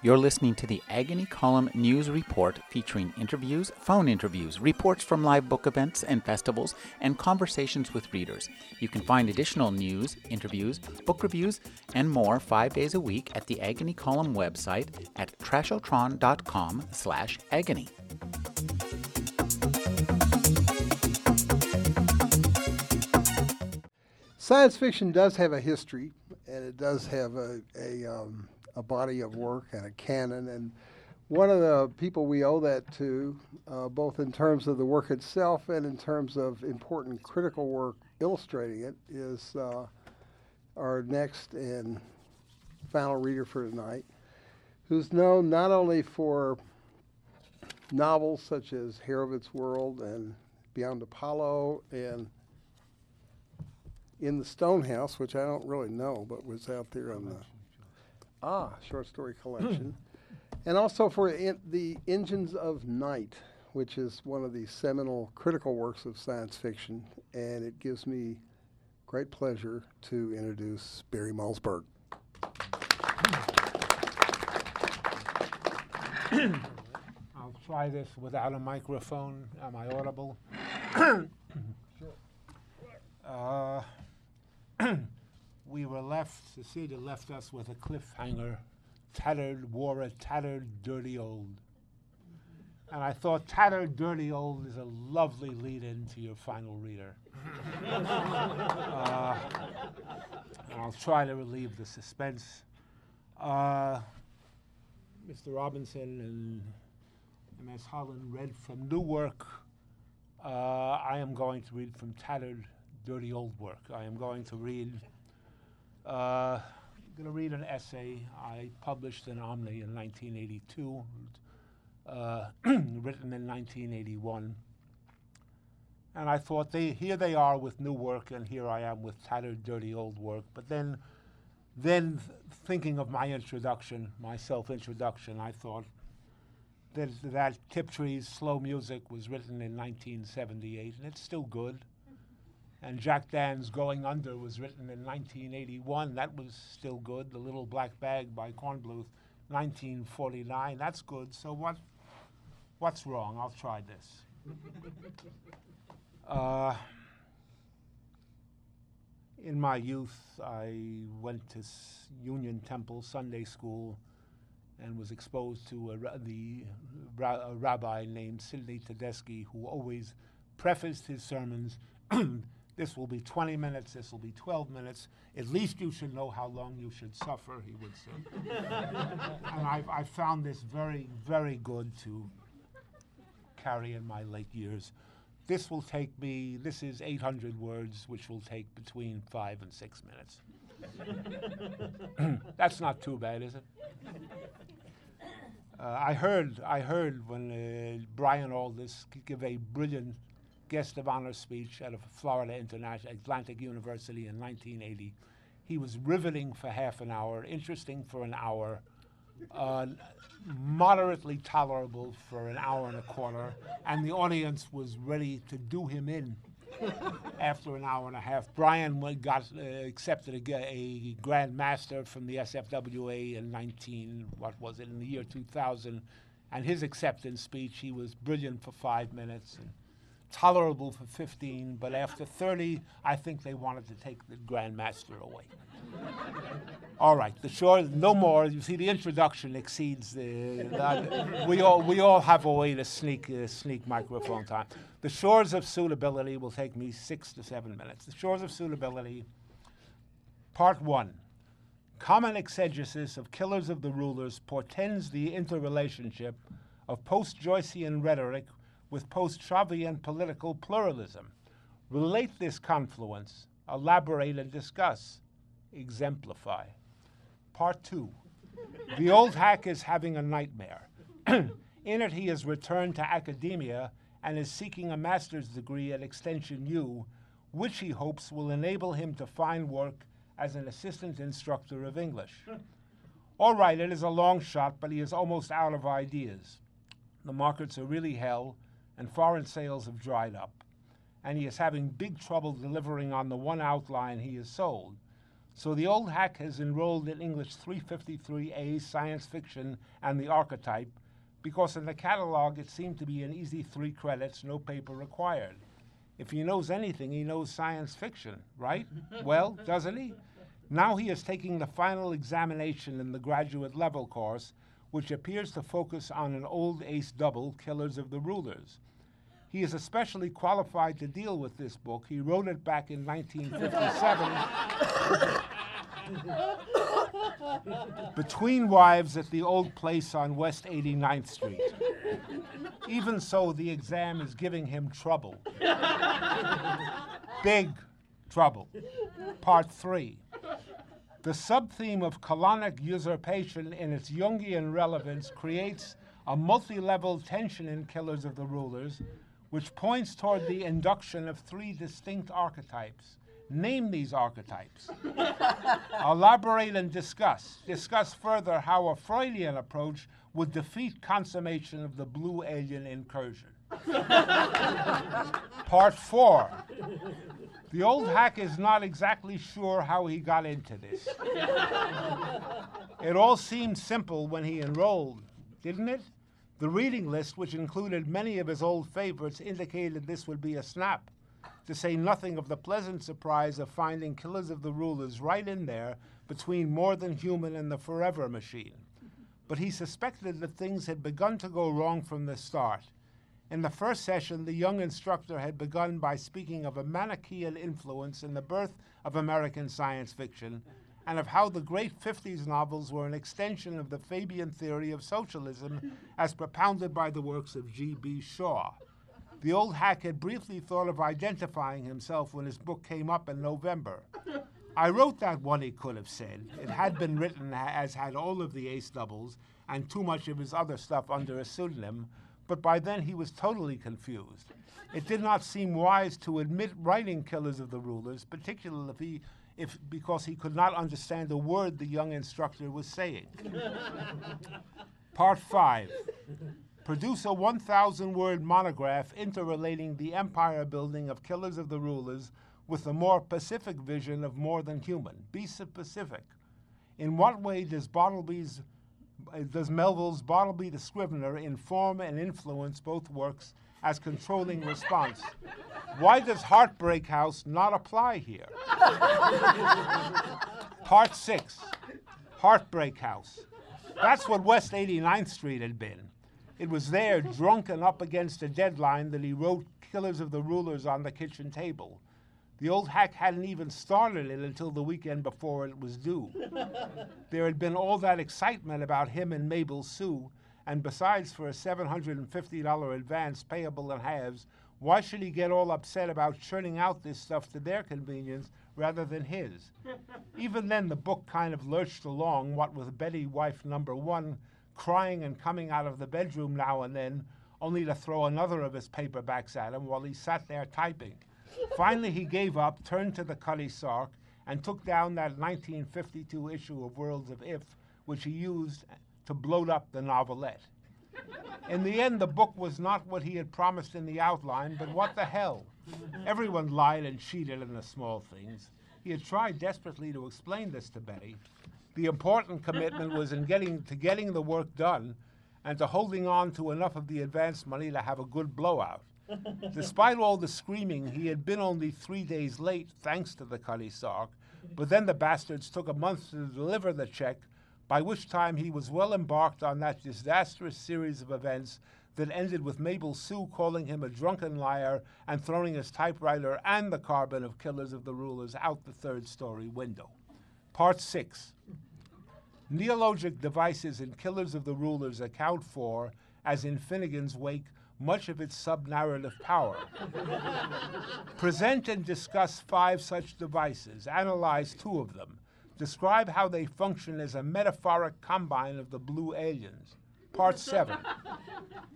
You're listening to the Agony Column News Report, featuring interviews, phone interviews, reports from live book events and festivals, and conversations with readers. You can find additional news, interviews, book reviews, and more 5 days a week at the Agony Column website at trashotron.com/agony. Science fiction does have a history, and it does have a body of work and a canon, and one of the people we owe that to, both in terms of the work itself and in terms of important critical work illustrating it, is our next and final reader for tonight, who's known not only for novels such as Herovitz World and Beyond Apollo and In the Stone House, which I don't really know, but was out there on the short story collection, and also for the Engines of Night, which is one of the seminal critical works of science fiction, and it gives me great pleasure to introduce Barry Mulzberg. I'll try this without a microphone. Am I audible? Sure. We were left, Cecilia left us with a cliffhanger, tattered, dirty old. And I thought tattered, dirty old is a lovely lead-in to your final reader. And I'll try to relieve the suspense. Mr. Robinson and Ms. Holland read from new work. I am going to read from tattered, dirty old work. I am going to read... I'm going to read an essay I published in Omni in 1982, written in 1981. And I thought, here they are with new work, and here I am with tattered, dirty old work. But then thinking of my self-introduction, I thought that Tiptree's Slow Music was written in 1978, and it's still good. And Jack Dan's Going Under was written in 1981. That was still good. The Little Black Bag by Cornbluth, 1949. That's good. So what's wrong? I'll try this. In my youth, I went to Union Temple Sunday School and was exposed to a rabbi named Sidney Tedeschi, who always prefaced his sermons, "This will be 20 minutes, this will be 12 minutes. At least you should know how long you should suffer," he would say. And I found this very, very good to carry in my late years. This is 800 words, which will take between 5 and 6 minutes. That's not too bad, is it? I heard when Brian Aldiss gave a brilliant guest of honor speech at a Florida International Atlantic University in 1980. He was riveting for half an hour, interesting for an hour, moderately tolerable for an hour and a quarter, and the audience was ready to do him in after an hour and a half. Brian accepted a Grand Master from the SFWA in the year 2000, and his acceptance speech, he was brilliant for 5 minutes. And tolerable for 15, but after 30, I think they wanted to take the Grand Master away. All right, no more. You see, the introduction exceeds we all have a way to sneak microphone time. The Shores of Suitability will take me 6 to 7 minutes. The Shores of Suitability, Part 1. Common exegesis of Killers of the Rulers portends the interrelationship of post-Joycean rhetoric with post-Shavian political pluralism. Relate this confluence, elaborate and discuss, exemplify. Part 2. The old hack is having a nightmare. In it, he has returned to academia and is seeking a master's degree at Extension U, which he hopes will enable him to find work as an assistant instructor of English. All right, it is a long shot, but he is almost out of ideas. The markets are really hell, and foreign sales have dried up, and he is having big trouble delivering on the one outline he has sold. So the old hack has enrolled in English 353A, science fiction, and the archetype, because in the catalog it seemed to be an easy 3 credits, no paper required. If he knows anything, he knows science fiction, right? Well, doesn't he? Now he is taking the final examination in the graduate level course, which appears to focus on an old Ace Double, Killers of the Rulers. He is especially qualified to deal with this book. He wrote it back in 1957 between wives at the old place on West 89th Street. Even so, the exam is giving him trouble. Big trouble. Part 3. The sub-theme of colonic usurpation in its Jungian relevance creates a multi-level tension in Killers of the Rulers, which points toward the induction of 3 distinct archetypes. Name these archetypes. Elaborate and discuss. Discuss further how a Freudian approach would defeat consummation of the blue alien incursion. Part 4. The old hack is not exactly sure how he got into this. It all seemed simple when he enrolled, didn't it? The reading list, which included many of his old favorites, indicated this would be a snap, to say nothing of the pleasant surprise of finding Killers of the Rulers right in there between More Than Human and the Forever Machine. But he suspected that things had begun to go wrong from the start. In the first session, the young instructor had begun by speaking of a Manichaean influence in the birth of American science fiction, and of how the great 50s novels were an extension of the Fabian theory of socialism as propounded by the works of G. B. Shaw. The old hack had briefly thought of identifying himself when his book came up in November. I wrote that one, he could have said. It had been written, as had all of the Ace Doubles, and too much of his other stuff under a pseudonym, but by then he was totally confused. It did not seem wise to admit writing Killers of the Rulers, particularly because he could not understand a word the young instructor was saying. Part 5. Produce a 1,000-word monograph interrelating the empire building of Killers of the Rulers with a more pacific vision of More Than Human. Be specific. In what way does Melville's Bartleby the Scrivener inform and influence both works as controlling response? Why does Heartbreak House not apply here? Part 6, Heartbreak House. That's what West 89th Street had been. It was there, drunk and up against a deadline, that he wrote Killers of the Rulers on the kitchen table. The old hack hadn't even started it until the weekend before it was due. There had been all that excitement about him and Mabel Sue, and besides, for a $750 advance payable in halves, why should he get all upset about churning out this stuff to their convenience rather than his? Even then, the book kind of lurched along, what with Betty, wife number 1, crying and coming out of the bedroom now and then, only to throw another of his paperbacks at him while he sat there typing. Finally, he gave up, turned to the Cutty Sark, and took down that 1952 issue of Worlds of If, which he used to bloat up the novelette. In the end, the book was not what he had promised in the outline, but what the hell? Everyone lied and cheated in the small things. He had tried desperately to explain this to Betty. The important commitment was in getting the work done and to holding on to enough of the advance money to have a good blowout. Despite all the screaming, he had been only 3 days late, thanks to the Cutty Sark, but then the bastards took a month to deliver the check, by which time he was well embarked on that disastrous series of events that ended with Mabel Sue calling him a drunken liar and throwing his typewriter and the carbon of Killers of the Rulers out the third-story window. Part 6. Neologic devices in Killers of the Rulers account for, as in Finnegan's Wake, much of its sub-narrative power. Present and discuss 5 such devices. Analyze 2 of them. Describe how they function as a metaphoric combine of the blue aliens. Part 7.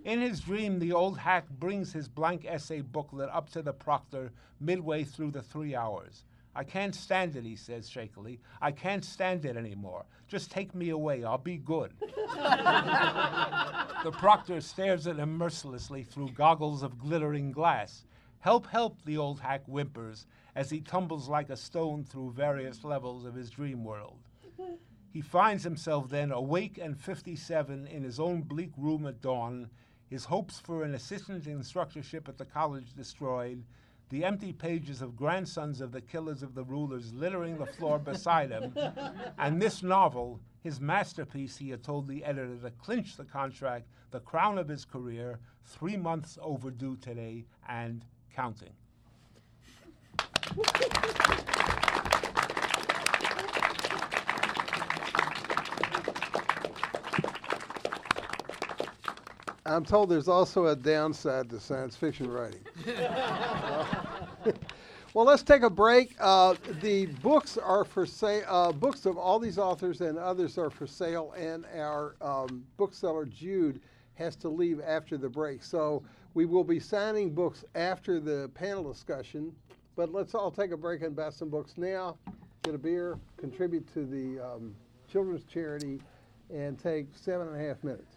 In his dream, the old hack brings his blank essay booklet up to the proctor midway through the 3 hours. I can't stand it, he says shakily. I can't stand it anymore. Just take me away. I'll be good. The proctor stares at him mercilessly through goggles of glittering glass. Help, help, the old hack whimpers, as he tumbles like a stone through various levels of his dream world. He finds himself then awake and 57 in his own bleak room at dawn, his hopes for an assistant instructorship at the college destroyed, the empty pages of Grandsons of the Killers of the Rulers littering the floor beside him, and this novel, his masterpiece he had told the editor to clinch the contract, the crown of his career, 3 months overdue today, and counting. I'm told there's also a downside to science fiction writing. Well, let's take a break. The books are for sale. Books of all these authors and others are for sale, and our bookseller Jude has to leave after the break. So we will be signing books after the panel discussion. But let's all take a break and buy some books now. Get a beer, contribute to the children's charity, and take 7.5 minutes.